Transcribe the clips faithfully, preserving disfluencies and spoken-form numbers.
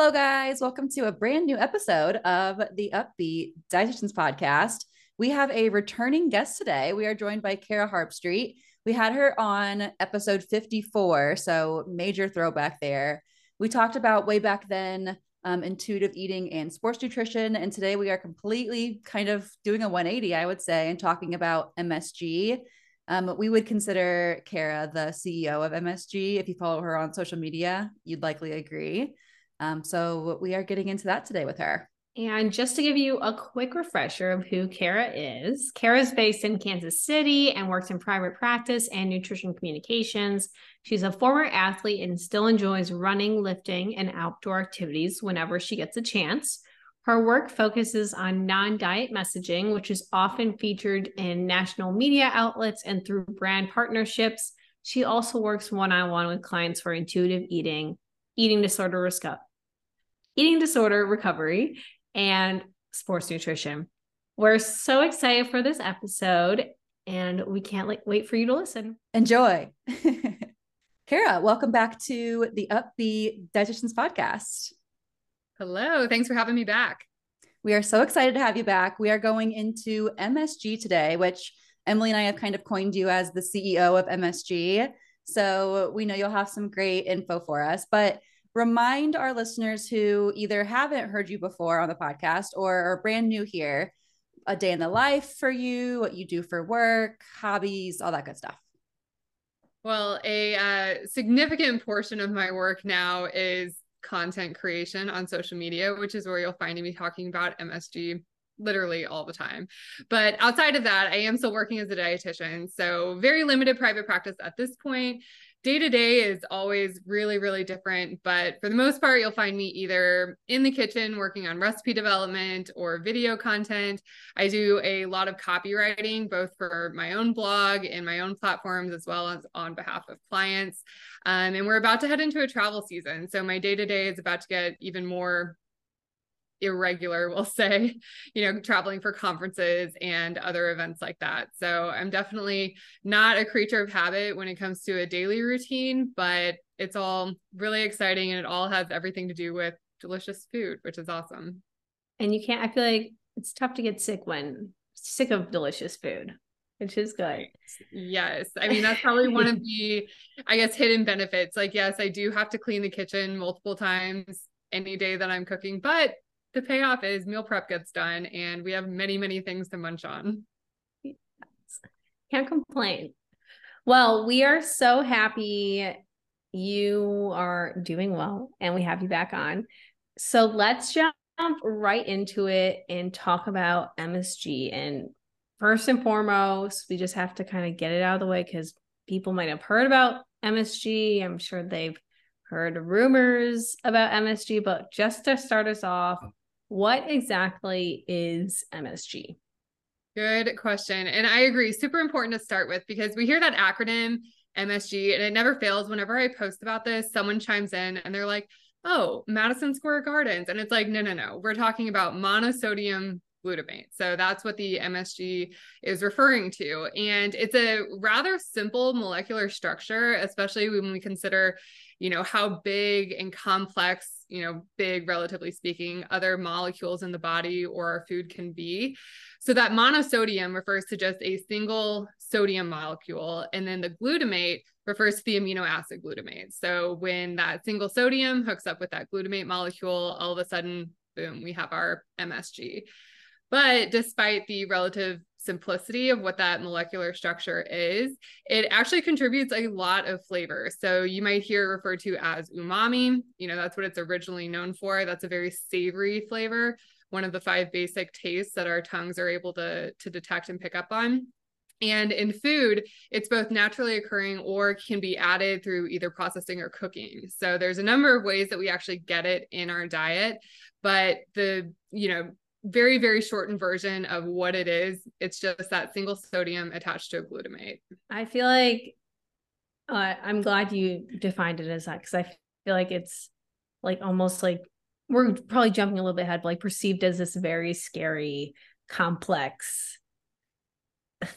Hello, guys. Welcome to a brand new episode of the Up-Beet Dietitians podcast. We have a returning guest today. We are joined by Cara Harbstreet. We had her on episode fifty-four, so major throwback there. We talked about way back then um, intuitive eating and sports nutrition, and today we are completely kind of doing a one eighty, I would say, and talking about M S G. Um, we would consider Cara the C E O of M S G. If you follow her on social media, you'd likely agree. Um, so we are getting into that today with her. And just to give you a quick refresher of who Cara is, Cara is based in Kansas City and works in private practice and nutrition communications. She's a former athlete and still enjoys running, lifting, and outdoor activities whenever she gets a chance. Her work focuses on non-diet messaging, which is often featured in national media outlets and through brand partnerships. She also works one-on-one with clients for intuitive eating, eating disorder resco- eating disorder recovery, and sports nutrition. We're so excited for this episode, and we can't like, wait for you to listen. Enjoy. Cara, welcome back to the Up-Beet Dietitians podcast. Hello. Thanks for having me back. We are so excited to have you back. We are going into M S G today, which Emily and I have kind of coined you as the C E O of M S G. So we know you'll have some great info for us, but remind our listeners who either haven't heard you before on the podcast or are brand new here, a day in the life for you, what you do for work, hobbies, all that good stuff. Well, a uh, significant portion of my work now is content creation on social media, which is where you'll find me talking about M S G literally all the time. But outside of that, I am still working as a dietitian. So very limited private practice at this point. Day to day is always really, really different. But for the most part, you'll find me either in the kitchen working on recipe development or video content. I do a lot of copywriting, both for my own blog and my own platforms, as well as on behalf of clients. Um, and we're about to head into a travel season. So my day to day is about to get even more irregular, we'll say, you know, traveling for conferences and other events like that. So I'm definitely not a creature of habit when it comes to a daily routine, but it's all really exciting and it all has everything to do with delicious food, which is awesome. And you can't, I feel like it's tough to get sick when sick of delicious food, which is good. Yes. I mean, that's probably one of the, I guess, hidden benefits. Like, yes, I do have to clean the kitchen multiple times any day that I'm cooking, but the payoff is meal prep gets done and we have many, many things to munch on. Yes. Can't complain. Well, we are so happy you are doing well and we have you back on. So let's jump right into it and talk about M S G. And first and foremost, we just have to kind of get it out of the way because people might have heard about M S G. I'm sure they've heard rumors about M S G, but just to start us off, what exactly is M S G? Good question. And I agree. Super important to start with because we hear that acronym M S G and it never fails. Whenever I post about this, someone chimes in and they're like, oh, Madison Square Gardens. And it's like, no, no, no. We're talking about monosodium glutamate. So that's what the M S G is referring to. And it's a rather simple molecular structure, especially when we consider, you know, how big and complex, you know, big, relatively speaking, other molecules in the body or our food can be. So that monosodium refers to just a single sodium molecule. And then the glutamate refers to the amino acid glutamate. So when that single sodium hooks up with that glutamate molecule, all of a sudden, boom, we have our M S G. But despite the relative simplicity of what that molecular structure is, it actually contributes a lot of flavor. So you might hear it referred to as umami. You know, that's what it's originally known for. That's a very savory flavor, one of the five basic tastes that our tongues are able to, to detect and pick up on. And in food, it's both naturally occurring or can be added through either processing or cooking. So there's a number of ways that we actually get it in our diet, but the, you know, very, very shortened version of what it is. It's just that single sodium attached to a glutamate. I feel like uh, I'm glad you defined it as that because I feel like it's like almost like we're probably jumping a little bit ahead, but like perceived as this very scary, complex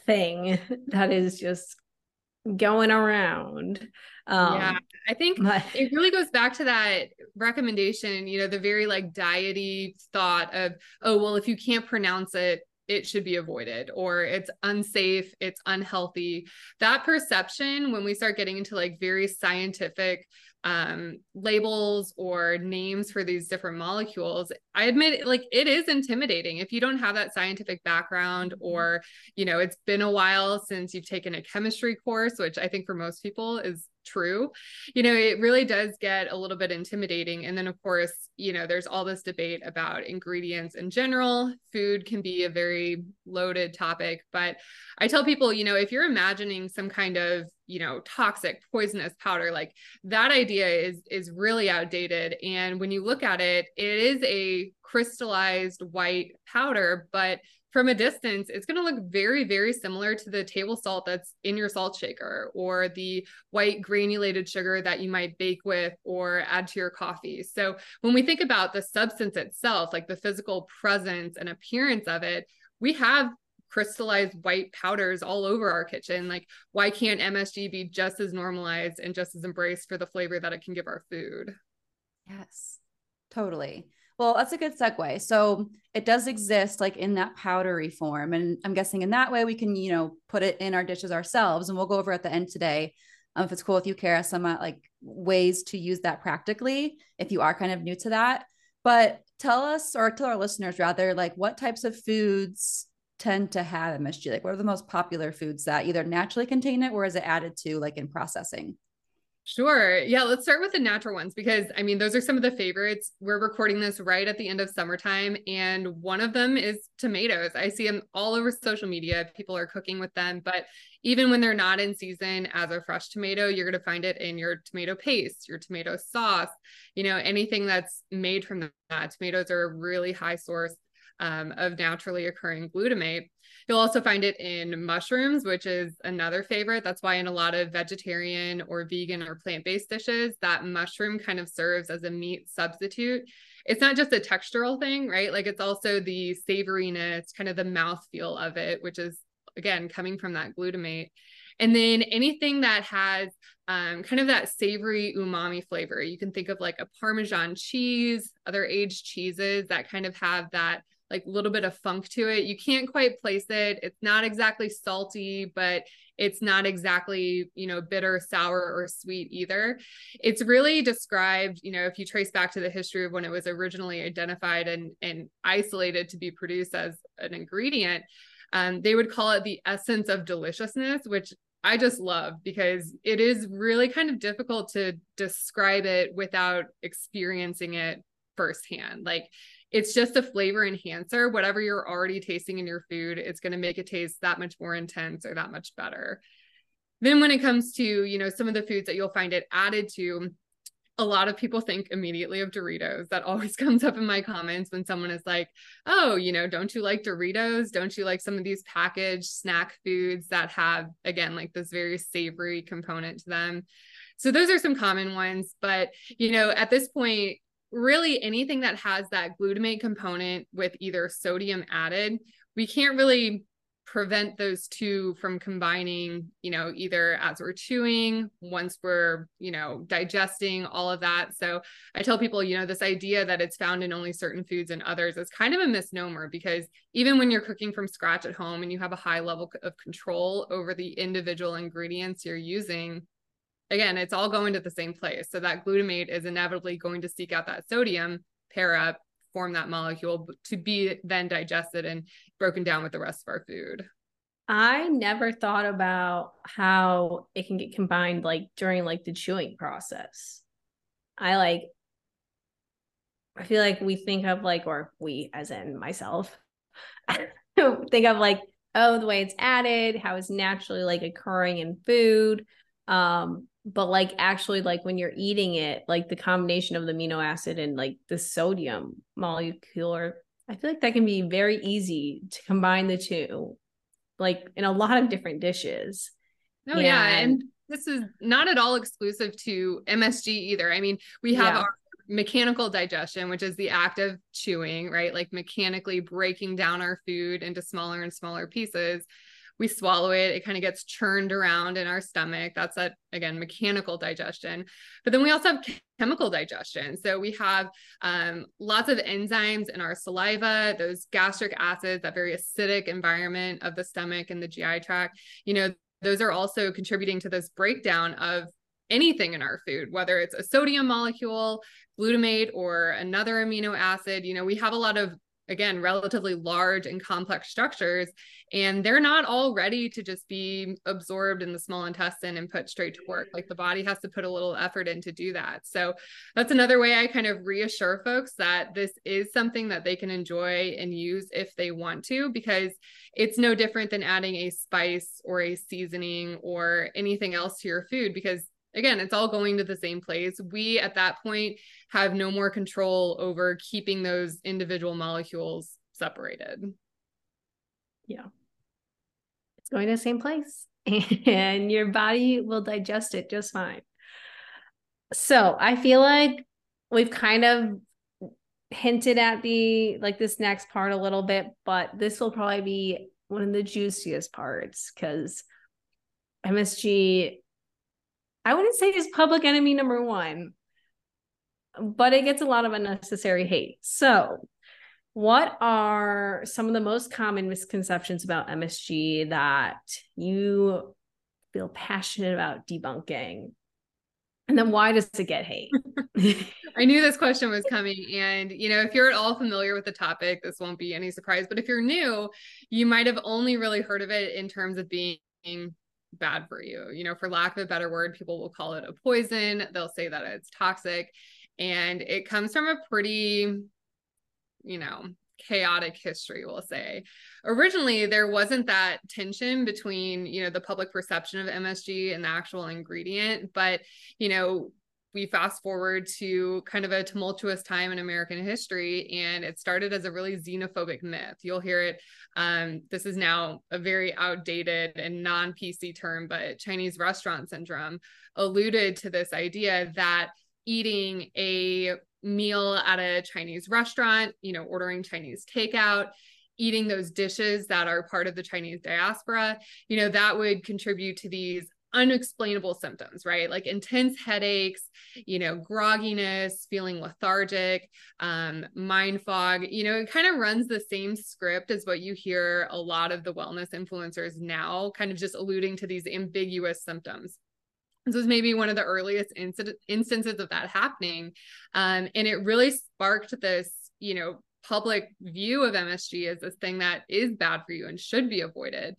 thing that is just going around. Um, yeah, I think but... it really goes back to that recommendation, you know, the very like diety thought of, oh, well, if you can't pronounce it, it should be avoided, or it's unsafe, it's unhealthy. That perception, when we start getting into like very scientific um, labels or names for these different molecules, I admit like it is intimidating if you don't have that scientific background, or, you know, it's been a while since you've taken a chemistry course, which I think for most people is true. You know, it really does get a little bit intimidating. And then of course, you know, there's all this debate about ingredients in general. Food can be a very loaded topic, but I tell people, you know, if you're imagining some kind of, you know, toxic, poisonous powder, like that idea is, is really outdated. And when you look at it, it is a crystallized white powder, but from a distance, it's going to look very, very similar to the table salt that's in your salt shaker, or the white granulated sugar that you might bake with or add to your coffee. So when we think about the substance itself, like the physical presence and appearance of it, we have crystallized white powders all over our kitchen. Like, why can't M S G be just as normalized and just as embraced for the flavor that it can give our food? Yes, totally. Well, that's a good segue. So it does exist like in that powdery form. And I'm guessing in that way we can, you know, put it in our dishes ourselves. And we'll go over at the end today, um, if it's cool with you, Cara, some uh, like ways to use that practically if you are kind of new to that. But tell us, or tell our listeners rather, like what types of foods tend to have M S G? Like what are the most popular foods that either naturally contain it or is it added to like in processing? Sure. Yeah. Let's start with the natural ones, because I mean, those are some of the favorites. We're recording this right at the end of summertime. And one of them is tomatoes. I see them all over social media. People are cooking with them, but even when they're not in season as a fresh tomato, you're going to find it in your tomato paste, your tomato sauce, you know, anything that's made from that. Tomatoes are a really high source um, of naturally occurring glutamate. You'll also find it in mushrooms, which is another favorite. That's why in a lot of vegetarian or vegan or plant-based dishes, that mushroom kind of serves as a meat substitute. It's not just a textural thing, right? Like it's also the savoriness, kind of the mouthfeel of it, which is, again, coming from that glutamate. And then anything that has um, kind of that savory umami flavor. You can think of like a Parmesan cheese, other aged cheeses that kind of have that like a little bit of funk to it. You can't quite place it. It's not exactly salty, but it's not exactly, you know, bitter, sour, or sweet either. It's really described, you know, if you trace back to the history of when it was originally identified and, and isolated to be produced as an ingredient, um, they would call it the essence of deliciousness, which I just love because it is really kind of difficult to describe it without experiencing it firsthand. Like, it's just a flavor enhancer. Whatever you're already tasting in your food, it's going to make it taste that much more intense or that much better. Then when it comes to, you know, some of the foods that you'll find it added to, a lot of people think immediately of Doritos. That always comes up in my comments when someone is like, oh, you know, don't you like Doritos? Don't you like some of these packaged snack foods that have, again, like this very savory component to them? So those are some common ones. But, you know, at this point, really anything that has that glutamate component with either sodium added, we can't really prevent those two from combining, you know, either as we're chewing, once we're, you know, digesting all of that. So I tell people, you know, this idea that it's found in only certain foods and others is kind of a misnomer, because even when you're cooking from scratch at home and you have a high level of control over the individual ingredients you're using, again, it's all going to the same place. So that glutamate is inevitably going to seek out that sodium, pair up, form that molecule to be then digested and broken down with the rest of our food. I never thought about how it can get combined like during like the chewing process. I like, I feel like we think of like, or we as in myself, think of like, oh, the way it's added, how it's naturally like occurring in food. Um, but like actually like when you're eating it, like the combination of the amino acid and like the sodium molecule, or I feel like that can be very easy to combine the two, like in a lot of different dishes. Oh, and yeah. And this is not at all exclusive to M S G either. I mean, we have yeah. our mechanical digestion, which is the act of chewing, right? Like mechanically breaking down our food into smaller and smaller pieces. we swallow it, it kind of gets churned around in our stomach. That's that, again, mechanical digestion. But then we also have chemical digestion. So we have um, lots of enzymes in our saliva, those gastric acids, that very acidic environment of the stomach and the G I tract, you know, those are also contributing to this breakdown of anything in our food, whether it's a sodium molecule, glutamate, or another amino acid. You know, we have a lot of, again, relatively large and complex structures, and they're not all ready to just be absorbed in the small intestine and put straight to work. Like, the body has to put a little effort in to do that. So that's another way I kind of reassure folks that this is something that they can enjoy and use if they want to, because it's no different than adding a spice or a seasoning or anything else to your food, because again, it's all going to the same place. We, at that point, have no more control over keeping those individual molecules separated. Yeah. It's going to the same place, and your body will digest it just fine. So I feel like we've kind of hinted at the, like, this next part a little bit, but this will probably be one of the juiciest parts, because M S G, I wouldn't say it's public enemy number one, but it gets a lot of unnecessary hate. So what are some of the most common misconceptions about M S G that you feel passionate about debunking? And then why does it get hate? I knew this question was coming. And, you know, if you're at all familiar with the topic, this won't be any surprise. But if you're new, you might have only really heard of it in terms of being bad for you. You know, for lack of a better word, people will call it a poison. They'll say that it's toxic, and it comes from a pretty, you know, chaotic history, we'll say. Originally, there wasn't that tension between, you know, the public perception of M S G and the actual ingredient, but, you know, we fast forward to kind of a tumultuous time in American history, and it started as a really xenophobic myth. You'll hear it. Um, this is now a very outdated and non-P C term, but Chinese restaurant syndrome alluded to this idea that eating a meal at a Chinese restaurant, you know, ordering Chinese takeout, eating those dishes that are part of the Chinese diaspora, you know, that would contribute to these unexplainable symptoms, right? Like intense headaches, you know, grogginess, feeling lethargic, um, mind fog. You know, it kind of runs the same script as what you hear a lot of the wellness influencers now, kind of just alluding to these ambiguous symptoms. This was maybe one of the earliest inc- instances of that happening. Um, and it really sparked this, you know, public view of M S G as this thing that is bad for you and should be avoided.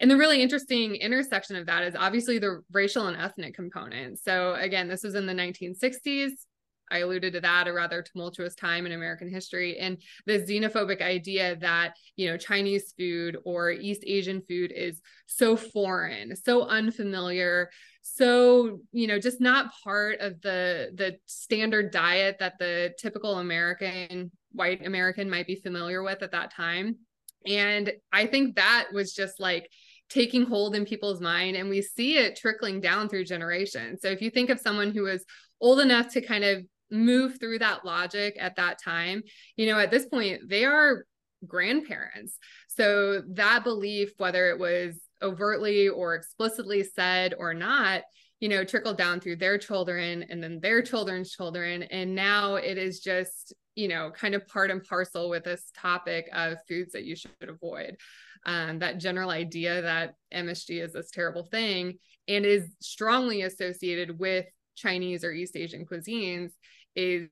And the really interesting intersection of that is obviously the racial and ethnic component. So again, this was in the nineteen sixties. I alluded to that, a rather tumultuous time in American history, and the xenophobic idea that, you know, Chinese food or East Asian food is so foreign, so unfamiliar, so, you know, just not part of the, the standard diet that the typical American, white American might be familiar with at that time. And I think that was just like taking hold in people's mind, and we see it trickling down through generations. So if you think of someone who was old enough to kind of move through that logic at that time, you know, at this point, they are grandparents. So that belief, whether it was overtly or explicitly said or not, you know, trickled down through their children and then their children's children. And now it is just, you know, kind of part and parcel with this topic of foods that you should avoid. Um, that general idea that M S G is this terrible thing and is strongly associated with Chinese or East Asian cuisines is,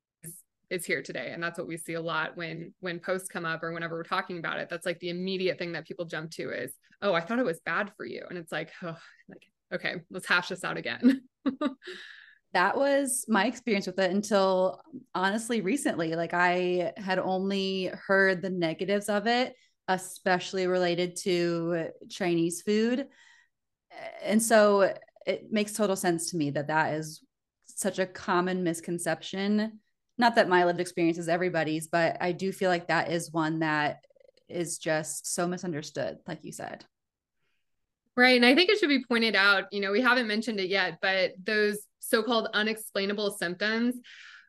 is here today. And that's what we see a lot when, when posts come up or whenever we're talking about it. That's like the immediate thing that people jump to is, oh, I thought it was bad for you. And it's like, oh, like, okay, let's hash this out again. That was my experience with it until honestly recently. Like, I had only heard the negatives of it, especially related to Chinese food. And so it makes total sense to me that that is such a common misconception. Not that my lived experience is everybody's, but I do feel like that is one that is just so misunderstood, like you said. Right. And I think it should be pointed out, you know, we haven't mentioned it yet, but those so-called unexplainable symptoms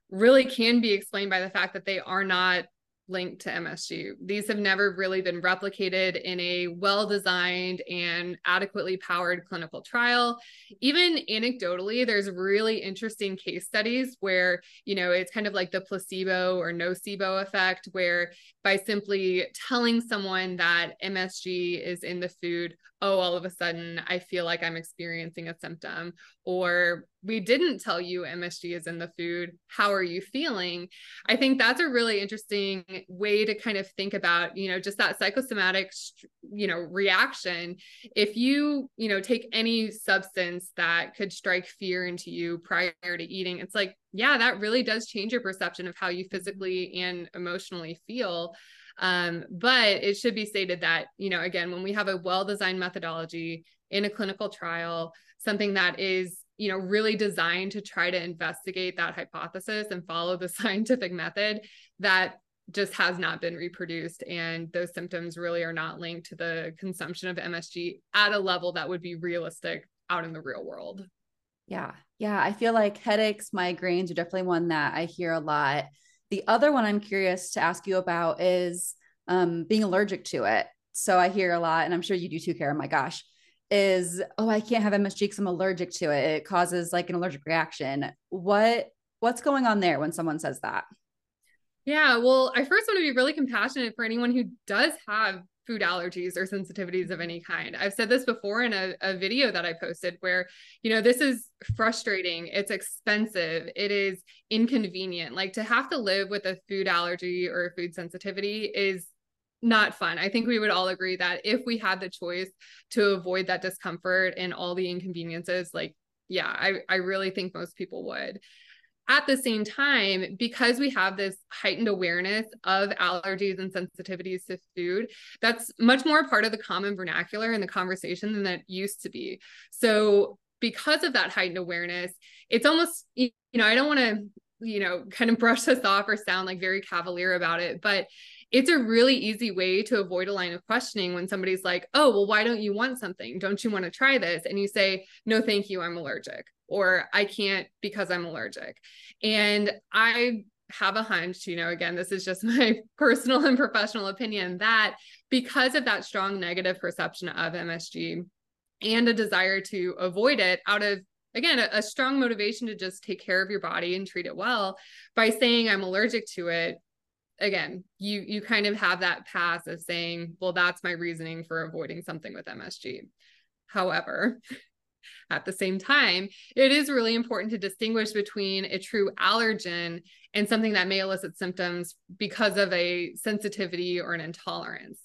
really can be explained by the fact that they are not linked to M S G. These have never really been replicated in a well-designed and adequately powered clinical trial. Even anecdotally, there's really interesting case studies where, you know, it's kind of like the placebo or nocebo effect, where by simply telling someone that M S G is in the food, oh, all of a sudden I feel like I'm experiencing a symptom, or we didn't tell you M S G is in the food, how are you feeling? I think that's a really interesting way to kind of think about, you know, just that psychosomatic, you know, reaction. If you, you know, take any substance that could strike fear into you prior to eating, it's like, yeah, that really does change your perception of how you physically and emotionally feel. Um, but it should be stated that, you know, again, when we have a well-designed methodology in a clinical trial, something that is, you know, really designed to try to investigate that hypothesis and follow the scientific method, that just has not been reproduced. And those symptoms really are not linked to the consumption of M S G at a level that would be realistic out in the real world. Yeah. Yeah. I feel like headaches, migraines are definitely one that I hear a lot. The other one I'm curious to ask you about is um, being allergic to it. So I hear a lot, and I'm sure you do too, Cara, my gosh, is, oh, I can't have M S G because I'm allergic to it. It causes like an allergic reaction. What, what's going on there when someone says that? Yeah, well, I first want to be really compassionate for anyone who does have food allergies or sensitivities of any kind. I've said this before in a, a video that I posted where, you know, this is frustrating. It's expensive. It is inconvenient. Like, to have to live with a food allergy or a food sensitivity is not fun. I think we would all agree that if we had the choice to avoid that discomfort and all the inconveniences, like, yeah, I, I really think most people would. At the same time, because we have this heightened awareness of allergies and sensitivities to food, that's much more a part of the common vernacular and the conversation than that used to be. So because of that heightened awareness, it's almost, you know, I don't want to, you know, kind of brush this off or sound like very cavalier about it, but it's a really easy way to avoid a line of questioning when somebody's like, oh, well, why don't you want something? Don't you want to try this? And you say, no, thank you, I'm allergic, or I can't because I'm allergic. And I have a hunch, you know, again, this is just my personal and professional opinion, that because of that strong negative perception of M S G and a desire to avoid it out of, again, a, a strong motivation to just take care of your body and treat it well, by saying I'm allergic to it, again, you, you kind of have that pass of saying, well, that's my reasoning for avoiding something with M S G. However, at the same time, it is really important to distinguish between a true allergen and something that may elicit symptoms because of a sensitivity or an intolerance.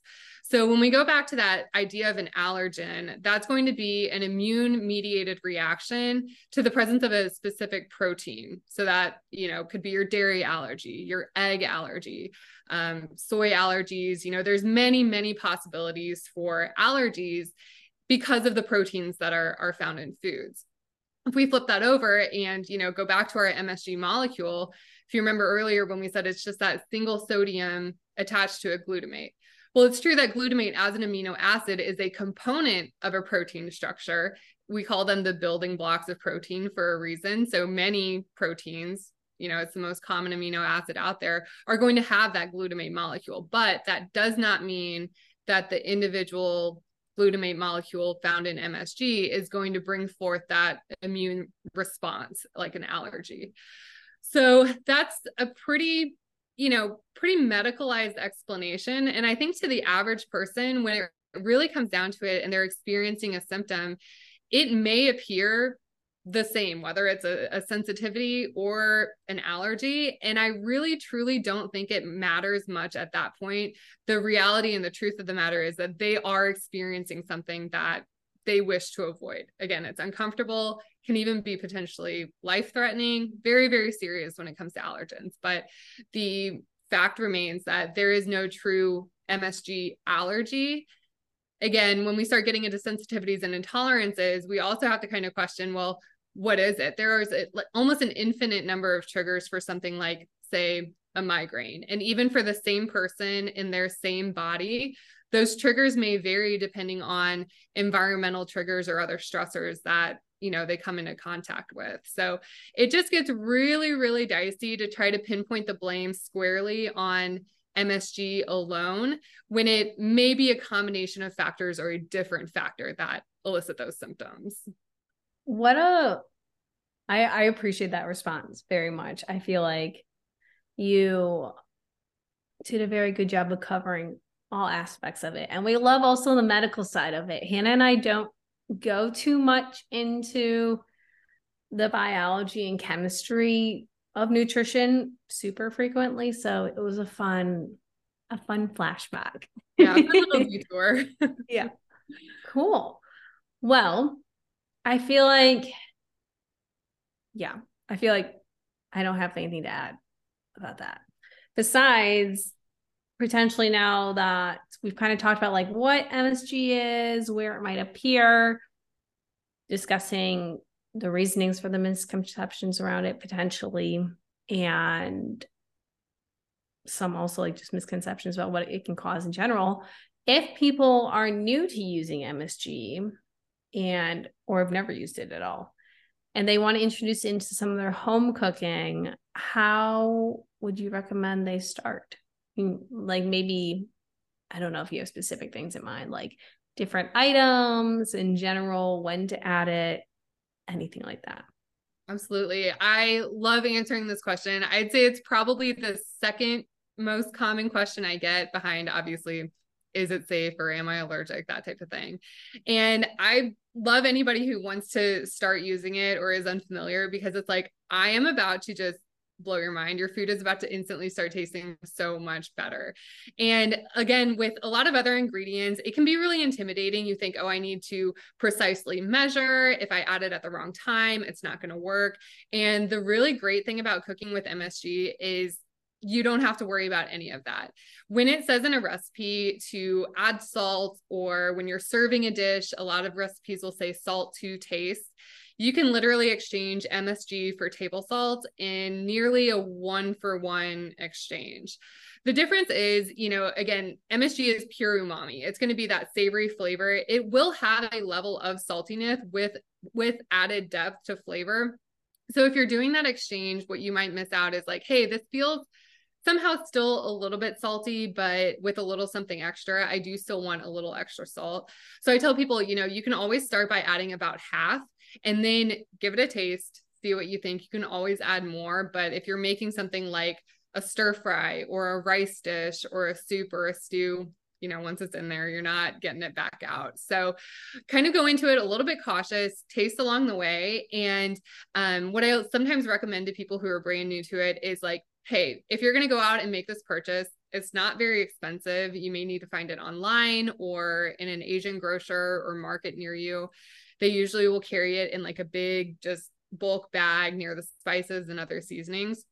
So when we go back to that idea of an allergen, that's going to be an immune-mediated reaction to the presence of a specific protein. So that, you know, could be your dairy allergy, your egg allergy, um, soy allergies. You know, there's many, many possibilities for allergies because of the proteins that are, are found in foods. If we flip that over and, you know, go back to our M S G molecule, if you remember earlier when we said it's just that single sodium attached to a glutamate. Well, it's true that glutamate as an amino acid is a component of a protein structure. We call them the building blocks of protein for a reason. So many proteins, you know, it's the most common amino acid out there, are going to have that glutamate molecule. But that does not mean that the individual glutamate molecule found in M S G is going to bring forth that immune response, like an allergy. So that's a pretty, you know, pretty medicalized explanation. And I think to the average person, when it really comes down to it and they're experiencing a symptom, it may appear the same, whether it's a, a sensitivity or an allergy. And I really, truly don't think it matters much at that point. The reality and the truth of the matter is that they are experiencing something that they wish to avoid. Again, it's uncomfortable, can even be potentially life-threatening, very, very serious when it comes to allergens. But the fact remains that there is no true M S G allergy. Again, when we start getting into sensitivities and intolerances, we also have to kind of question, well, what is it? There is a, almost an infinite number of triggers for something like, say, a migraine. And even for the same person in their same body, those triggers may vary depending on environmental triggers or other stressors that, you know, they come into contact with. So it just gets really, really dicey to try to pinpoint the blame squarely on M S G alone, when it may be a combination of factors or a different factor that elicit those symptoms. What a, I, I appreciate that response very much. I feel like you did a very good job of covering all aspects of it. And we love also the medical side of it. Hannah and I don't go too much into the biology and chemistry of nutrition super frequently. So it was a fun, a fun flashback. Yeah. Detour. Yeah. Cool. Well, I feel like, yeah, I feel like I don't have anything to add about that. Besides potentially now that we've kind of talked about like what M S G is, where it might appear, discussing the reasonings for the misconceptions around it potentially, and some also like just misconceptions about what it can cause in general. If people are new to using M S G and, or have never used it at all, and they want to introduce it into some of their home cooking, how would you recommend they start? Like maybe, I don't know if you have specific things in mind, like different items in general, when to add it, anything like that. Absolutely. I love answering this question. I'd say it's probably the second most common question I get behind, obviously, is it safe or am I allergic? That type of thing. And I love anybody who wants to start using it or is unfamiliar, because it's like, I am about to just blow your mind. Your food is about to instantly start tasting so much better. And again, with a lot of other ingredients, it can be really intimidating. You think, oh, I need to precisely measure. If I add it at the wrong time, it's not going to work. And the really great thing about cooking with M S G is you don't have to worry about any of that. When it says in a recipe to add salt, or when you're serving a dish, a lot of recipes will say salt to taste. You can literally exchange M S G for table salt in nearly a one-for-one exchange. The difference is, you know, again, M S G is pure umami. It's going to be that savory flavor. It will have a level of saltiness with, with added depth to flavor. So if you're doing that exchange, what you might miss out is like, hey, this feels somehow still a little bit salty, but with a little something extra. I do still want a little extra salt. So I tell people, you know, you can always start by adding about half, and then give it a taste, see what you think. You can always add more, but if you're making something like a stir fry or a rice dish or a soup or a stew, you know, once it's in there, you're not getting it back out. So kind of go into it a little bit cautious, taste along the way. And um, what I sometimes recommend to people who are brand new to it is like, hey, if you're going to go out and make this purchase, it's not very expensive. You may need to find it online or in an Asian grocer or market near you. They usually will carry it in like a big, just bulk bag near the spices and other seasonings.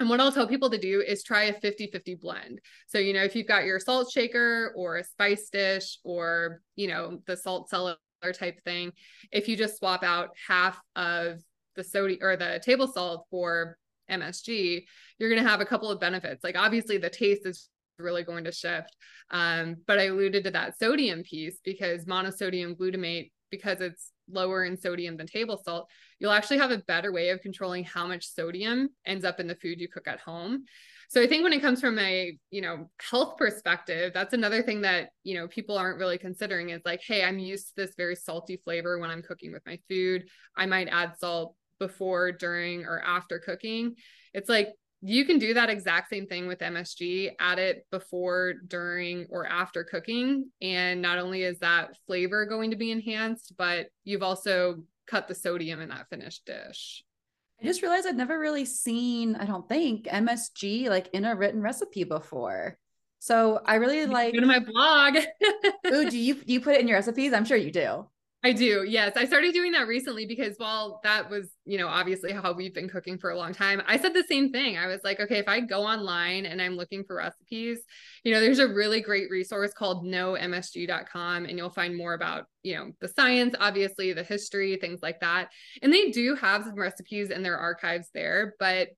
And what I'll tell people to do is try a fifty-fifty blend. So, you know, if you've got your salt shaker or a spice dish or, you know, the salt cellar type thing, if you just swap out half of the sodium or the table salt for M S G, you're going to have a couple of benefits. Like obviously the taste is really going to shift. Um, but I alluded to that sodium piece, because monosodium glutamate, because it's lower in sodium than table salt, you'll actually have a better way of controlling how much sodium ends up in the food you cook at home. So I think when it comes from a, you know, health perspective, that's another thing that, you know, people aren't really considering is like, hey, I'm used to this very salty flavor when I'm cooking with my food. I might add salt before, during, or after cooking. It's like, you can do that exact same thing with M S G, add it before, during, or after cooking. And not only is that flavor going to be enhanced, but you've also cut the sodium in that finished dish. I just realized I'd never really seen, I don't think, M S G like in a written recipe before. So I really you like- Go to my blog. Ooh, do you, do you put it in your recipes? I'm sure you do. I do. Yes. I started doing that recently because while that was, you know, obviously how we've been cooking for a long time, I said the same thing. I was like, okay, if I go online and I'm looking for recipes, you know, there's a really great resource called No M S G dot com, and you'll find more about, you know, the science, obviously the history, things like that. And they do have some recipes in their archives there, but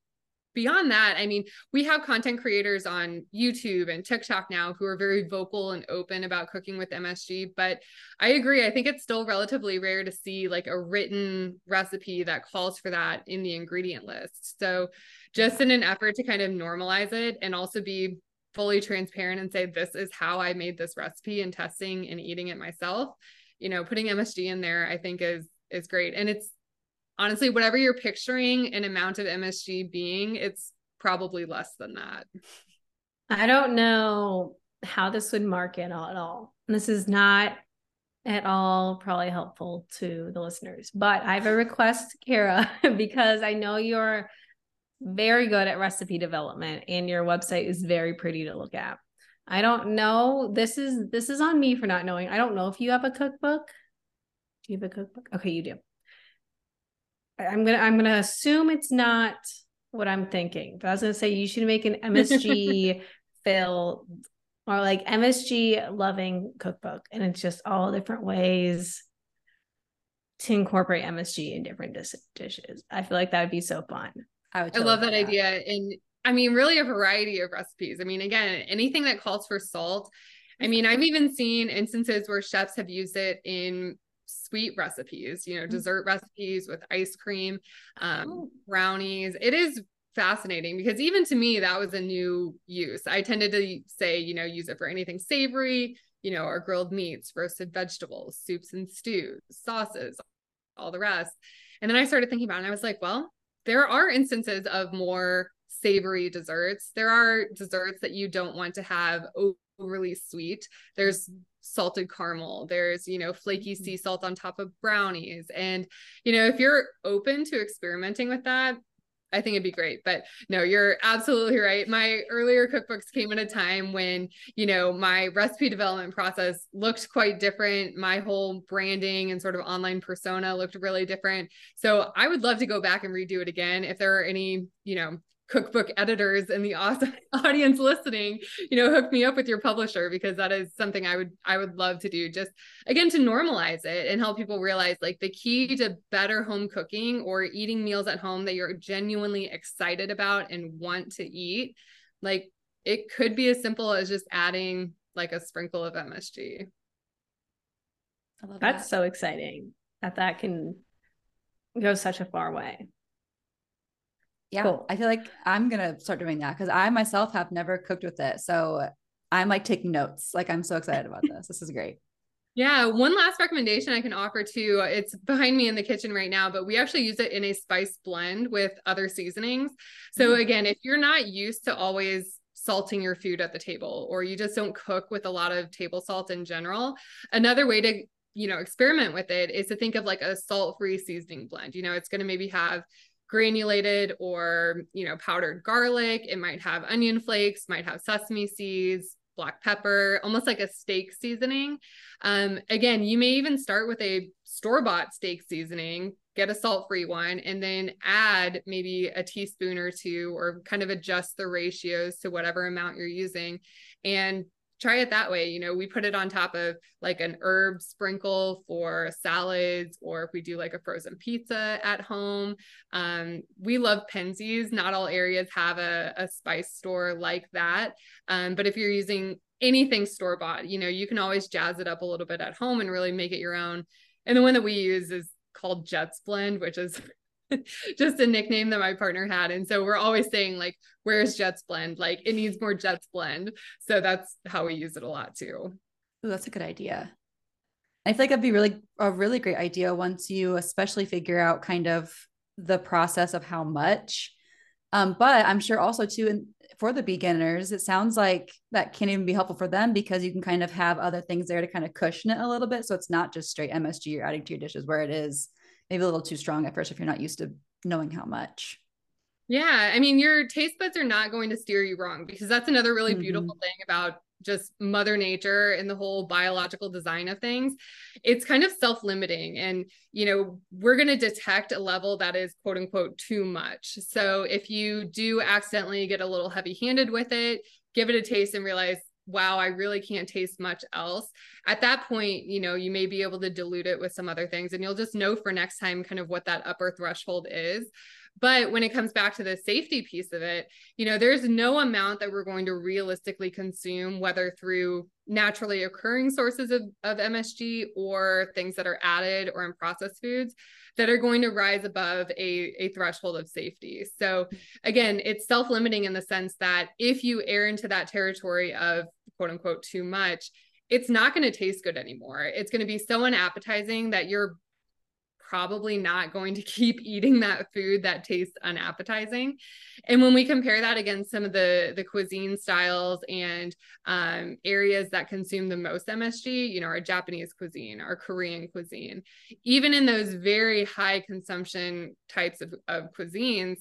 beyond that, I mean, we have content creators on YouTube and TikTok now who are very vocal and open about cooking with M S G, but I agree. I think it's still relatively rare to see like a written recipe that calls for that in the ingredient list. So just in an effort to kind of normalize it and also be fully transparent and say, this is how I made this recipe and testing and eating it myself, you know, putting M S G in there, I think is, is great. And it's honestly, whatever you're picturing an amount of M S G being, it's probably less than that. I don't know how this would market at all. This is not at all probably helpful to the listeners, but I have a request, Cara, because I know you're very good at recipe development and your website is very pretty to look at. I don't know. This is, this is on me for not knowing. I don't know if you have a cookbook. Do you have a cookbook? Okay, you do. I'm going to, I'm going to assume it's not what I'm thinking, but I was going to say you should make an M S G filled or like M S G loving cookbook. And it's just all different ways to incorporate M S G in different dis- dishes. I feel like that would be so fun. I, would I love that, that idea. And I mean, really a variety of recipes. I mean, again, anything that calls for salt. I mean, I've even seen instances where chefs have used it in sweet recipes, you know, dessert recipes with ice cream, um, oh. brownies. It is fascinating because even to me, that was a new use. I tended to say, you know, use it for anything savory, you know, or grilled meats, roasted vegetables, soups and stews, sauces, all the rest. And then I started thinking about it and I was like, well, there are instances of more savory desserts. There are desserts that you don't want to have overly sweet. There's salted caramel, there's, you know, flaky sea salt on top of brownies. And, you know, if you're open to experimenting with that, I think it'd be great. But no, you're absolutely right. My earlier cookbooks came at a time when, you know, my recipe development process looked quite different. My whole branding and sort of online persona looked really different. So I would love to go back and redo it again. If there are any, you know, cookbook editors in the awesome audience listening, you know, hook me up with your publisher, because that is something I would, I would love to do, just again, to normalize it and help people realize like the key to better home cooking or eating meals at home that you're genuinely excited about and want to eat. Like it could be as simple as just adding like a sprinkle of M S G. I love That's that. So exciting that that can go such a far way. Yeah, cool. I feel like I'm going to start doing that because I myself have never cooked with it. So I'm like taking notes. Like I'm so excited about this. This is great. Yeah. One last recommendation I can offer too. It's behind me in the kitchen right now, but we actually use it in a spice blend with other seasonings. So mm-hmm. again, if you're not used to always salting your food at the table, or you just don't cook with a lot of table salt in general, another way to, you know, experiment with it is to think of like a salt-free seasoning blend. You know, it's going to maybe have granulated or, you know, powdered garlic. It might have onion flakes, might have sesame seeds, black pepper, almost like a steak seasoning. Um, again, you may even start with a store-bought steak seasoning, get a salt-free one, and then add maybe a teaspoon or two, or kind of adjust the ratios to whatever amount you're using and try it that way. You know, we put it on top of like an herb sprinkle for salads, or if we do like a frozen pizza at home. Um, we love Penzeys. Not all areas have a, a spice store like that. Um, but if you're using anything store-bought, you know, you can always jazz it up a little bit at home and really make it your own. And the one that we use is called Jet's Blend, which is just a nickname that my partner had. And so we're always saying like, where's Jet's Blend? Like it needs more Jet's Blend. So that's how we use it a lot too. Oh, that's a good idea. I feel like that'd be really, a really great idea once you especially figure out kind of the process of how much, um, but I'm sure also too, and for the beginners, it sounds like that can even be helpful for them because you can kind of have other things there to kind of cushion it a little bit. So it's not just straight M S G you're adding to your dishes where it is maybe a little too strong at first if you're not used to knowing how much. Yeah. I mean, your taste buds are not going to steer you wrong, because that's another really mm-hmm. beautiful thing about just Mother Nature and the whole biological design of things. It's kind of self-limiting, and, you know, we're going to detect a level that is quote unquote too much. So if you do accidentally get a little heavy-handed with it, give it a taste and realize, wow, I really can't taste much else. At that point, you know, you may be able to dilute it with some other things, and you'll just know for next time kind of what that upper threshold is. But when it comes back to the safety piece of it, you know, there's no amount that we're going to realistically consume, whether through naturally occurring sources of, of M S G or things that are added or in processed foods, that are going to rise above a, a threshold of safety. So again, it's self-limiting in the sense that if you err into that territory of quote unquote too much, it's not going to taste good anymore. It's going to be so unappetizing that you're probably not going to keep eating that food that tastes unappetizing. And when we compare that against some of the, the cuisine styles and um, areas that consume the most M S G, you know, our Japanese cuisine, our Korean cuisine, even in those very high consumption types of, of cuisines,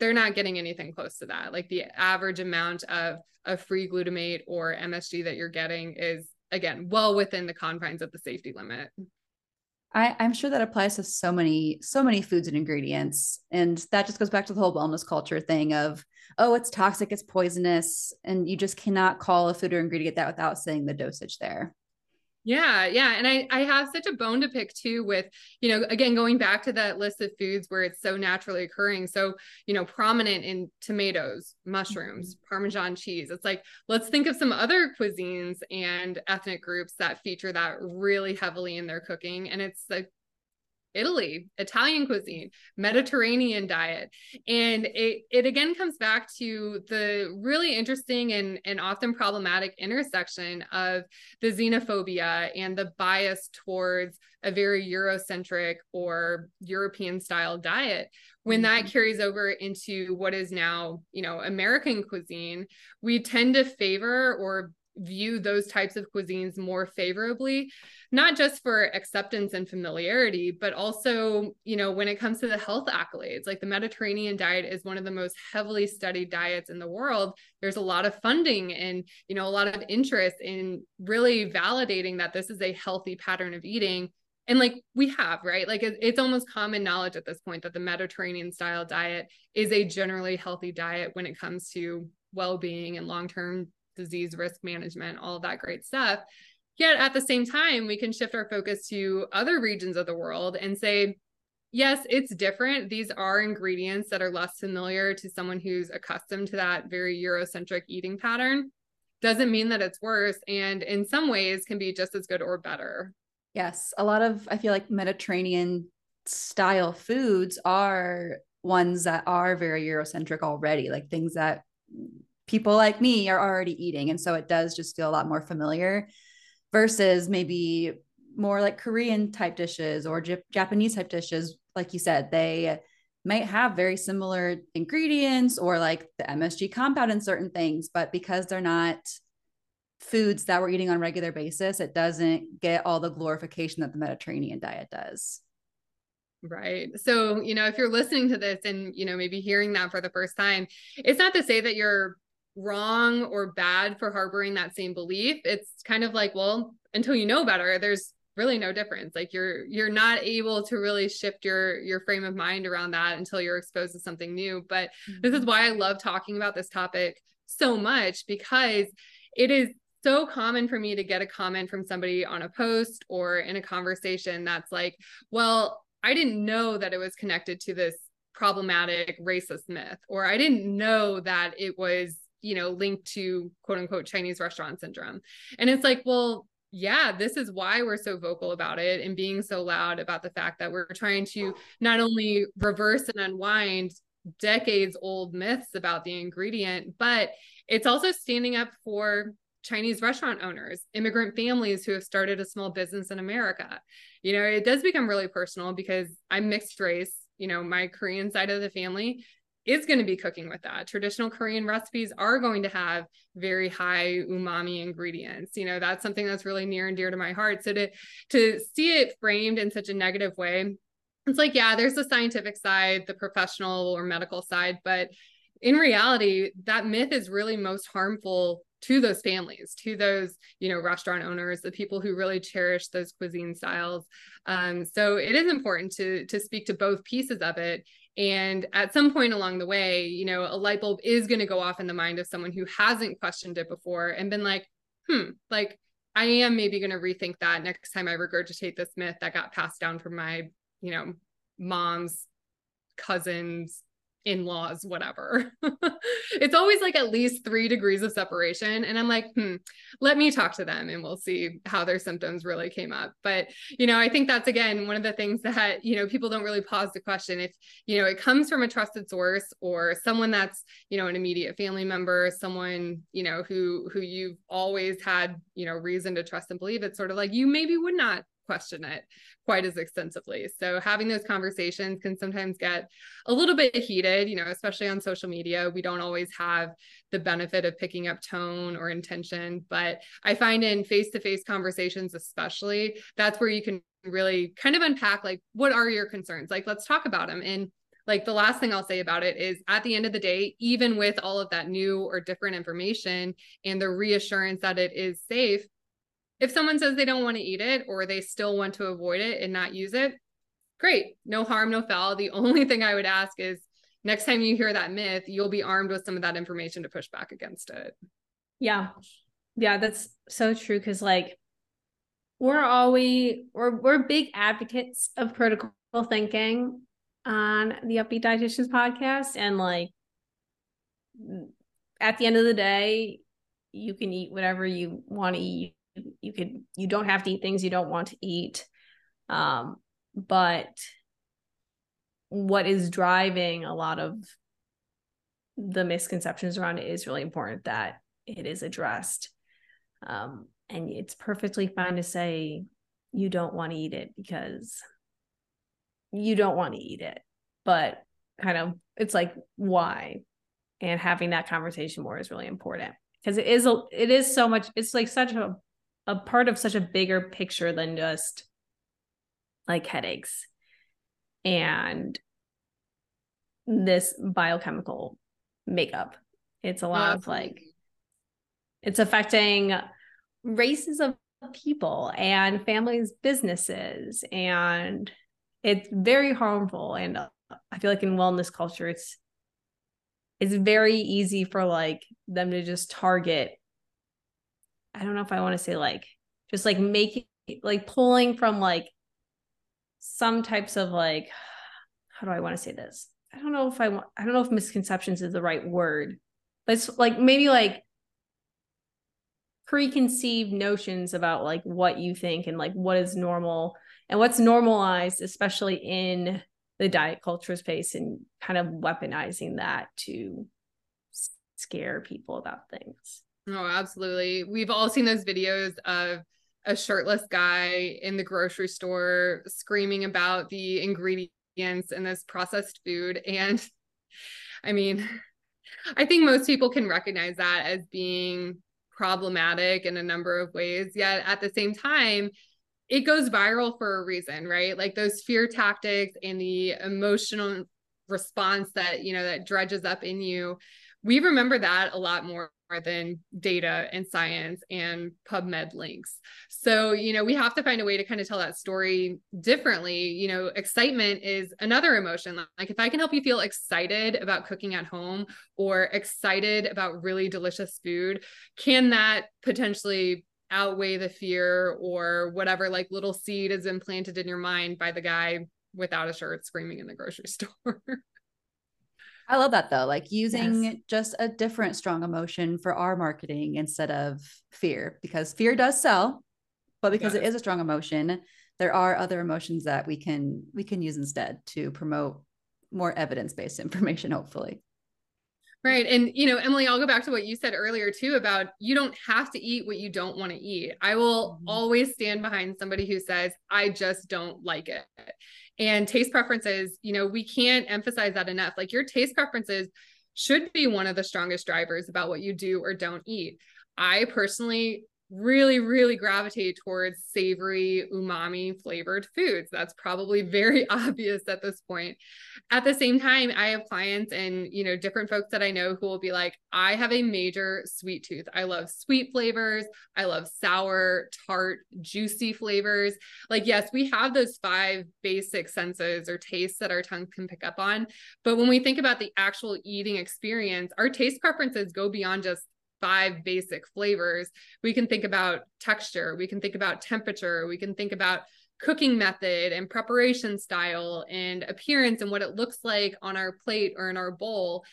they're not getting anything close to that. Like the average amount of, of free glutamate or M S G that you're getting is, again, well within the confines of the safety limit. I, I'm sure that applies to so many, so many foods and ingredients. And that just goes back to the whole wellness culture thing of, oh, it's toxic, it's poisonous. And you just cannot call a food or ingredient that without saying the dosage there. Yeah. Yeah. And I, I have such a bone to pick too with, you know, again, going back to that list of foods where it's so naturally occurring. So, you know, prominent in tomatoes, mushrooms, mm-hmm. Parmesan cheese. It's like, let's think of some other cuisines and ethnic groups that feature that really heavily in their cooking. And it's like Italy, Italian cuisine, Mediterranean diet. And it, it again comes back to the really interesting and, and often problematic intersection of the xenophobia and the bias towards a very Eurocentric or European style diet. When that carries over into what is now, you know, American cuisine, we tend to favor or view those types of cuisines more favorably, not just for acceptance and familiarity, but also, you know, when it comes to the health accolades, like the Mediterranean diet is one of the most heavily studied diets in the world. There's a lot of funding and, you know, a lot of interest in really validating that this is a healthy pattern of eating. And like we have, right? Like it, it's almost common knowledge at this point that the Mediterranean style diet is a generally healthy diet when it comes to well-being and long-term disease risk management, all of that great stuff. Yet at the same time, we can shift our focus to other regions of the world and say, yes, it's different. These are ingredients that are less familiar to someone who's accustomed to that very Eurocentric eating pattern. Doesn't mean that it's worse, and in some ways can be just as good or better. Yes. A lot of, I feel like Mediterranean style foods are ones that are very Eurocentric already, like things that people like me are already eating. And so it does just feel a lot more familiar versus maybe more like Korean type dishes or J- Japanese type dishes. Like you said, they might have very similar ingredients or like the M S G compound in certain things, but because they're not foods that we're eating on a regular basis, it doesn't get all the glorification that the Mediterranean diet does. Right. So, you know, if you're listening to this and, you know, maybe hearing that for the first time, it's not to say that you're wrong or bad for harboring that same belief. It's kind of like, well, until you know better, there's really no difference. Like you're, you're not able to really shift your, your frame of mind around that until you're exposed to something new. But this is why I love talking about this topic so much, because it is so common for me to get a comment from somebody on a post or in a conversation that's like, well, I didn't know that it was connected to this problematic racist myth, or I didn't know that it was, you know, linked to quote unquote Chinese restaurant syndrome. And it's like, well, yeah, this is why we're so vocal about it and being so loud about the fact that we're trying to not only reverse and unwind decades old myths about the ingredient, but it's also standing up for Chinese restaurant owners, immigrant families who have started a small business in America. You know, it does become really personal because I'm mixed race. You know, my Korean side of the family is going to be cooking with that. Traditional Korean recipes are going to have very high umami ingredients. You know, that's something that's really near and dear to my heart. So to, to see it framed in such a negative way, it's like, yeah, there's the scientific side, the professional or medical side, but in reality, that myth is really most harmful to those families, to those, you know, restaurant owners, the people who really cherish those cuisine styles. Um, so it is important to, to speak to both pieces of it. And at some point along the way, you know, a light bulb is going to go off in the mind of someone who hasn't questioned it before and been like, hmm, like I am maybe going to rethink that next time I regurgitate this myth that got passed down from my, you know, mom's cousin's in-laws, whatever. It's always like at least three degrees of separation. And I'm like, hmm, let me talk to them and we'll see how their symptoms really came up. But, you know, I think that's, again, one of the things that, you know, people don't really pause to question if, you know, it comes from a trusted source or someone that's, you know, an immediate family member, someone, you know, who, who you've always had, you know, reason to trust and believe. It's sort of like, you maybe would not question it quite as extensively. So having those conversations can sometimes get a little bit heated, you know, especially on social media. We don't always have the benefit of picking up tone or intention, but I find in face-to-face conversations, especially, that's where you can really kind of unpack, like, what are your concerns? Like, let's talk about them. And like, the last thing I'll say about it is, at the end of the day, even with all of that new or different information and the reassurance that it is safe, if someone says they don't want to eat it or they still want to avoid it and not use it, great. No harm, no foul. The only thing I would ask is, next time you hear that myth, you'll be armed with some of that information to push back against it. Yeah. Yeah, that's so true. Cause like, we're always, we're, we're big advocates of critical thinking on the Up-Beet Dietitians podcast. And like, at the end of the day, you can eat whatever you want to eat. You could, you don't have to eat things you don't want to eat. Um, but what is driving a lot of the misconceptions around it is really important that it is addressed. Um, and it's perfectly fine to say you don't want to eat it because you don't want to eat it, but kind of it's like, why? And having that conversation more is really important because it is, a, it is so much, it's like such a, a part of such a bigger picture than just like headaches and this biochemical makeup. It's a lot of like, it's affecting races of people and families, businesses, and it's very harmful. And I feel like in wellness culture, it's, it's very easy for like them to just target, I don't know if I want to say like, just like making, like pulling from like some types of like, how do I want to say this? I don't know if I want, I don't know if misconceptions is the right word, but it's like maybe like preconceived notions about like what you think and like what is normal and what's normalized, especially in the diet culture space, and kind of weaponizing that to scare people about things. Oh, absolutely. We've all seen those videos of a shirtless guy in the grocery store screaming about the ingredients in this processed food. And I mean, I think most people can recognize that as being problematic in a number of ways. Yet at the same time, it goes viral for a reason, right? Like those fear tactics and the emotional response that, you know, that dredges up in you. We remember that a lot more than data and science and PubMed links. So, you know, we have to find a way to kind of tell that story differently. You know, excitement is another emotion. Like if I can help you feel excited about cooking at home or excited about really delicious food, can that potentially outweigh the fear or whatever, like little seed has been planted in your mind by the guy without a shirt screaming in the grocery store? I love that though, like using yes. just a different strong emotion for our marketing instead of fear, because fear does sell, but because yes. it is a strong emotion, there are other emotions that we can, we can use instead to promote more evidence-based information, hopefully. Right. And, you know, Emily, I'll go back to what you said earlier too, about you don't have to eat what you don't want to eat. I will mm-hmm. always stand behind somebody who says, I just don't like it. And taste preferences, you know, we can't emphasize that enough. Like your taste preferences should be one of the strongest drivers about what you do or don't eat. I personally really, really gravitate towards savory, umami flavored foods. That's probably very obvious at this point. At the same time, I have clients and, you know, different folks that I know who will be like, I have a major sweet tooth. I love sweet flavors. I love sour, tart, juicy flavors. Like, yes, we have those five basic senses or tastes that our tongue can pick up on. But when we think about the actual eating experience, our taste preferences go beyond just five basic flavors. We can think about texture. We can think about temperature. We can think about cooking method and preparation style and appearance and what it looks like on our plate or in our bowl.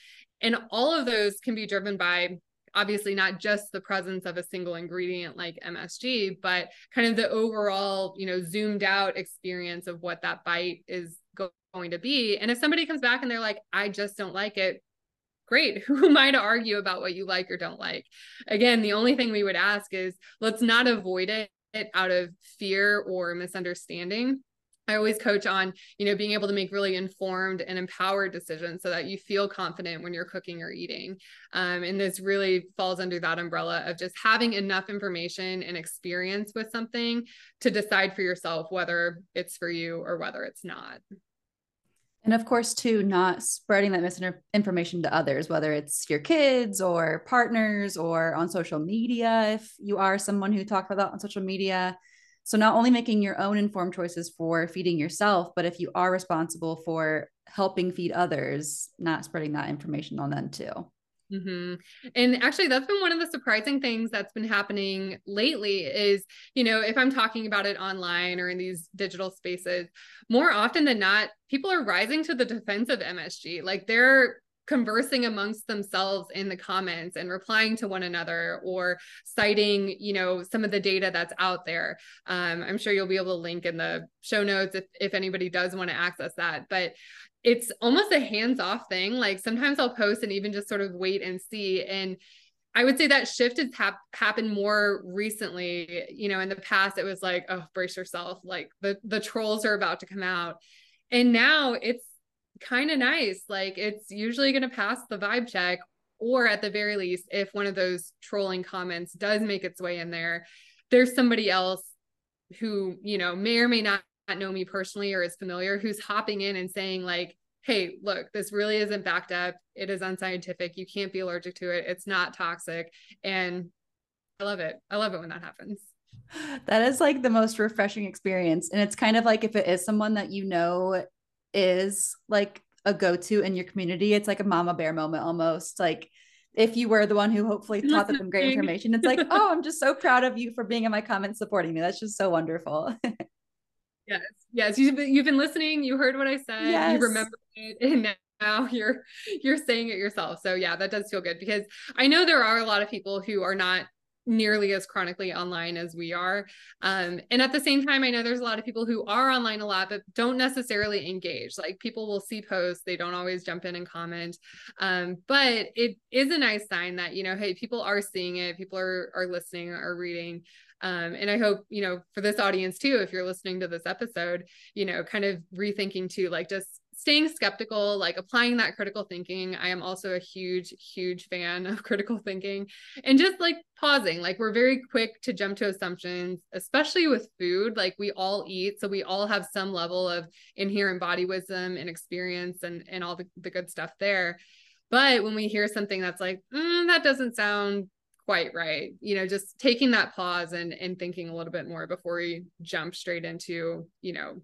And all of those can be driven by obviously not just the presence of a single ingredient like M S G, but kind of the overall, you know, zoomed out experience of what that bite is going to be. And if somebody comes back and they're like, I just don't like it, great. Who am I to argue about what you like or don't like? Again, the only thing we would ask is let's not avoid it out of fear or misunderstanding. I always coach on, you know, being able to make really informed and empowered decisions so that you feel confident when you're cooking or eating. Um, and this really falls under that umbrella of just having enough information and experience with something to decide for yourself whether it's for you or whether it's not. And of course, too, not spreading that misinformation to others, whether it's your kids or partners or on social media, if you are someone who talks about that on social media. So not only making your own informed choices for feeding yourself, but if you are responsible for helping feed others, not spreading that information on them too. Mm-hmm. And actually, that's been one of the surprising things that's been happening lately is, you know, if I'm talking about it online or in these digital spaces, more often than not, people are rising to the defense of M S G. Like they're conversing amongst themselves in the comments and replying to one another or citing, you know, some of the data that's out there. Um, I'm sure you'll be able to link in the show notes if, if anybody does want to access that. But it's almost a hands-off thing. Like sometimes I'll post and even just sort of wait and see. And I would say that shift has hap- happened more recently. You know, in the past, it was like, oh, brace yourself. Like the, the trolls are about to come out. And now it's kind of nice. Like it's usually going to pass the vibe check, or at the very least, if one of those trolling comments does make its way in there, there's somebody else who, you know, may or may not know me personally or is familiar who's hopping in and saying like, hey, look, this really isn't backed up. It is unscientific. You can't be allergic to it. It's not toxic. And I love it. I love it when that happens. That is like the most refreshing experience. And it's kind of like if it is someone that, you know, is like a go-to in your community, it's like a mama bear moment almost. Like if you were the one who hopefully taught them great information, it's like, oh, I'm just so proud of you for being in my comments supporting me. That's just so wonderful. Yes. Yes. You've been, you've been listening. You heard what I said. Yes. You remembered it. And now you're, you're saying it yourself. So yeah, that does feel good because I know there are a lot of people who are not nearly as chronically online as we are. Um, and at the same time, I know there's a lot of people who are online a lot, but don't necessarily engage. Like people will see posts. They don't always jump in and comment. Um, but it is a nice sign that, you know, hey, people are seeing it. People are, are listening or reading. Um, and I hope, you know, for this audience too, if you're listening to this episode, you know, kind of rethinking too, like just staying skeptical, like applying that critical thinking. I am also a huge, huge fan of critical thinking and just like pausing. Like we're very quick to jump to assumptions, especially with food. Like we all eat. So we all have some level of inherent body wisdom and experience and, and all the, the good stuff there. But when we hear something that's like, mm, that doesn't sound quite right, you know, just taking that pause and and thinking a little bit more before we jump straight into, you know,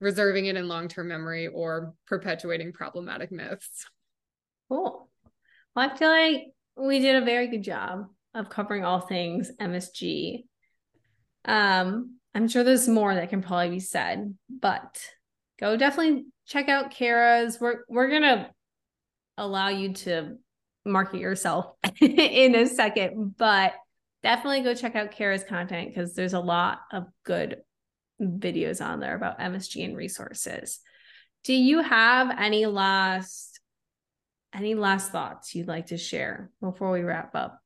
reserving it in long-term memory or perpetuating problematic myths. Cool. Well, I feel like we did a very good job of covering all things M S G. Um, I'm sure there's more that can probably be said, but go definitely check out Cara's. We're we're gonna allow you to market yourself in a second, but definitely go check out Cara's content because there's a lot of good videos on there about M S G and resources. Do you have any last any last thoughts you'd like to share before we wrap up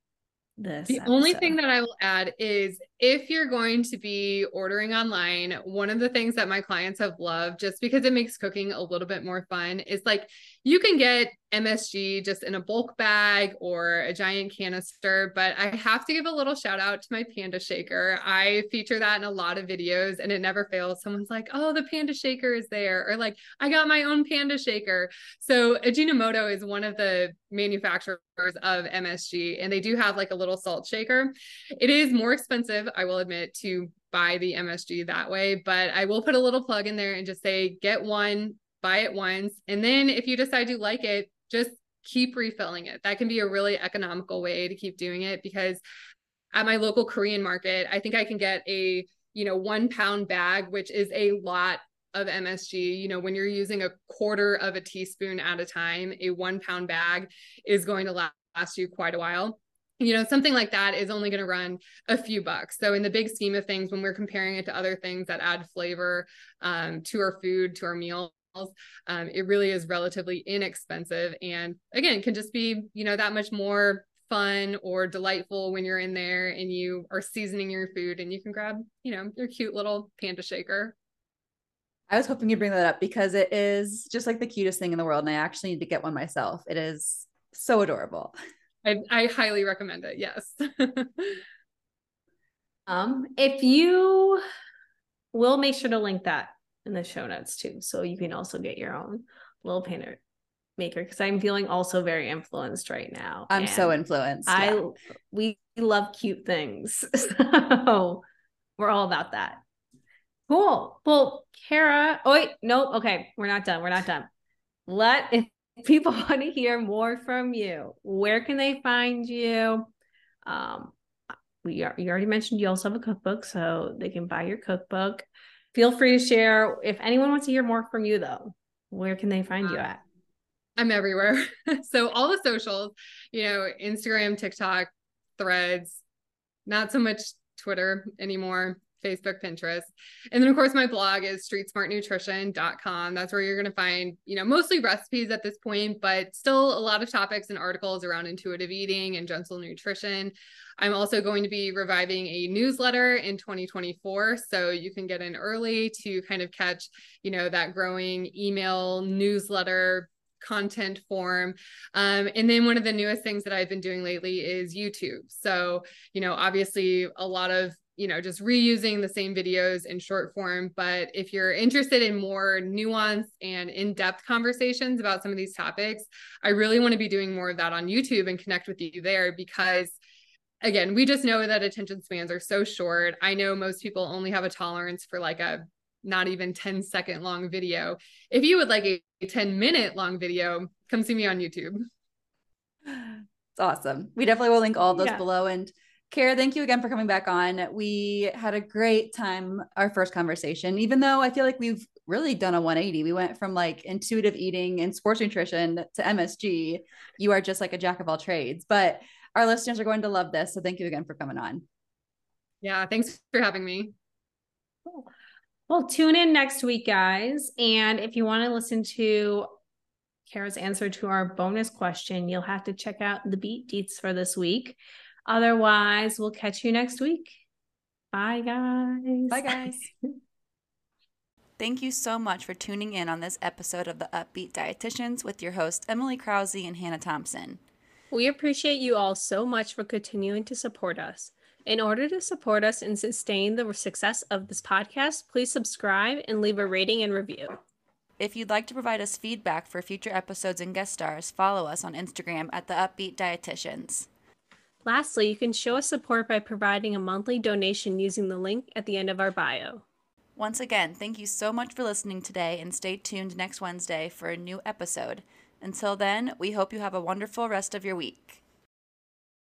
this the episode? Only thing that I will add is if you're going to be ordering online, one of the things that my clients have loved, just because it makes cooking a little bit more fun, is like you can get M S G just in a bulk bag or a giant canister, but I have to give a little shout out to my Panda shaker. I feature that in a lot of videos and it never fails. Someone's like, oh, the Panda shaker is there. Or like, I got my own Panda shaker. So Ajinomoto is one of the manufacturers of M S G and they do have like a little salt shaker. It is more expensive, I will admit, to buy the M S G that way, but I will put a little plug in there and just say, get one, buy it once. And then if you decide you like it, just keep refilling it. That can be a really economical way to keep doing it because at my local Korean market, I think I can get a you know, one pound bag, which is a lot of M S G. You know, when you're using a quarter of a teaspoon at a time, a one pound bag is going to last you quite a while. You know, something like that is only going to run a few bucks. So in the big scheme of things, when we're comparing it to other things that add flavor um, to our food, to our meals, um, it really is relatively inexpensive. And again, can just be, you know, that much more fun or delightful when you're in there and you are seasoning your food and you can grab, you know, your cute little Panda shaker. I was hoping you'd bring that up because it is just like the cutest thing in the world. And I actually need to get one myself. It is so adorable. I, I highly recommend it. Yes. um, if you will make sure to link that in the show notes too. So you can also get your own little Panda maker. Cause I'm feeling also very influenced right now. I'm so influenced. I, yeah. we love cute things. So we're all about that. Cool. Well, Cara, oh wait, no. Okay. We're not done. We're not done. Let if people want to hear more from you, where can they find you? Um, we are, you already mentioned you also have a cookbook, so they can buy your cookbook. Feel free to share. If anyone wants to hear more from you though, where can they find um, you at? I'm everywhere. So all the socials, you know, Instagram, TikTok, Threads, not so much Twitter anymore. Facebook, Pinterest. And then of course my blog is street smart nutrition dot com. That's where you're going to find, you know, mostly recipes at this point, but still a lot of topics and articles around intuitive eating and gentle nutrition. I'm also going to be reviving a newsletter in twenty twenty-four. So you can get in early to kind of catch, you know, that growing email newsletter content form. Um, and then one of the newest things that I've been doing lately is YouTube. So, you know, obviously a lot of you know, just reusing the same videos in short form. But if you're interested in more nuanced and in-depth conversations about some of these topics, I really want to be doing more of that on YouTube and connect with you there because, again, we just know that attention spans are so short. I know most people only have a tolerance for like a not even ten second long video. If you would like a ten minute long video, come see me on YouTube. It's awesome. We definitely will link all those yeah. below. And Cara, thank you again for coming back on. We had a great time, our first conversation, even though I feel like we've really done a one eighty. We went from like intuitive eating and sports nutrition to M S G. You are just like a jack of all trades, but our listeners are going to love this. So thank you again for coming on. Yeah. Thanks for having me. Cool. Well, tune in next week, guys. And if you want to listen to Cara's answer to our bonus question, you'll have to check out the Beet Deets for this week. Otherwise, we'll catch you next week. Bye, guys. Bye, guys. Thank you so much for tuning in on this episode of The Up-Beet Dietitians with your hosts, Emily Krause and Hannah Thompson. We appreciate you all so much for continuing to support us. In order to support us and sustain the success of this podcast, please subscribe and leave a rating and review. If you'd like to provide us feedback for future episodes and guest stars, follow us on Instagram at The Up-Beet Dietitians. Lastly, you can show us support by providing a monthly donation using the link at the end of our bio. Once again, thank you so much for listening today and stay tuned next Wednesday for a new episode. Until then, we hope you have a wonderful rest of your week.